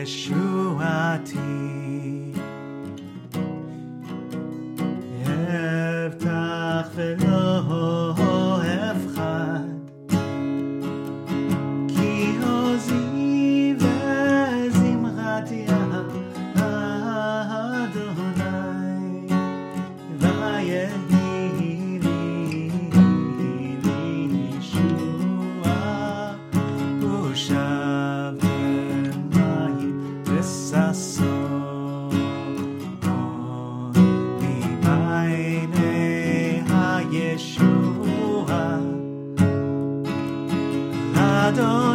Yeshua Ti. Eftach velo efchad, ki ozi vezimchat Adonai, vayehi. Yeshua, Adonai.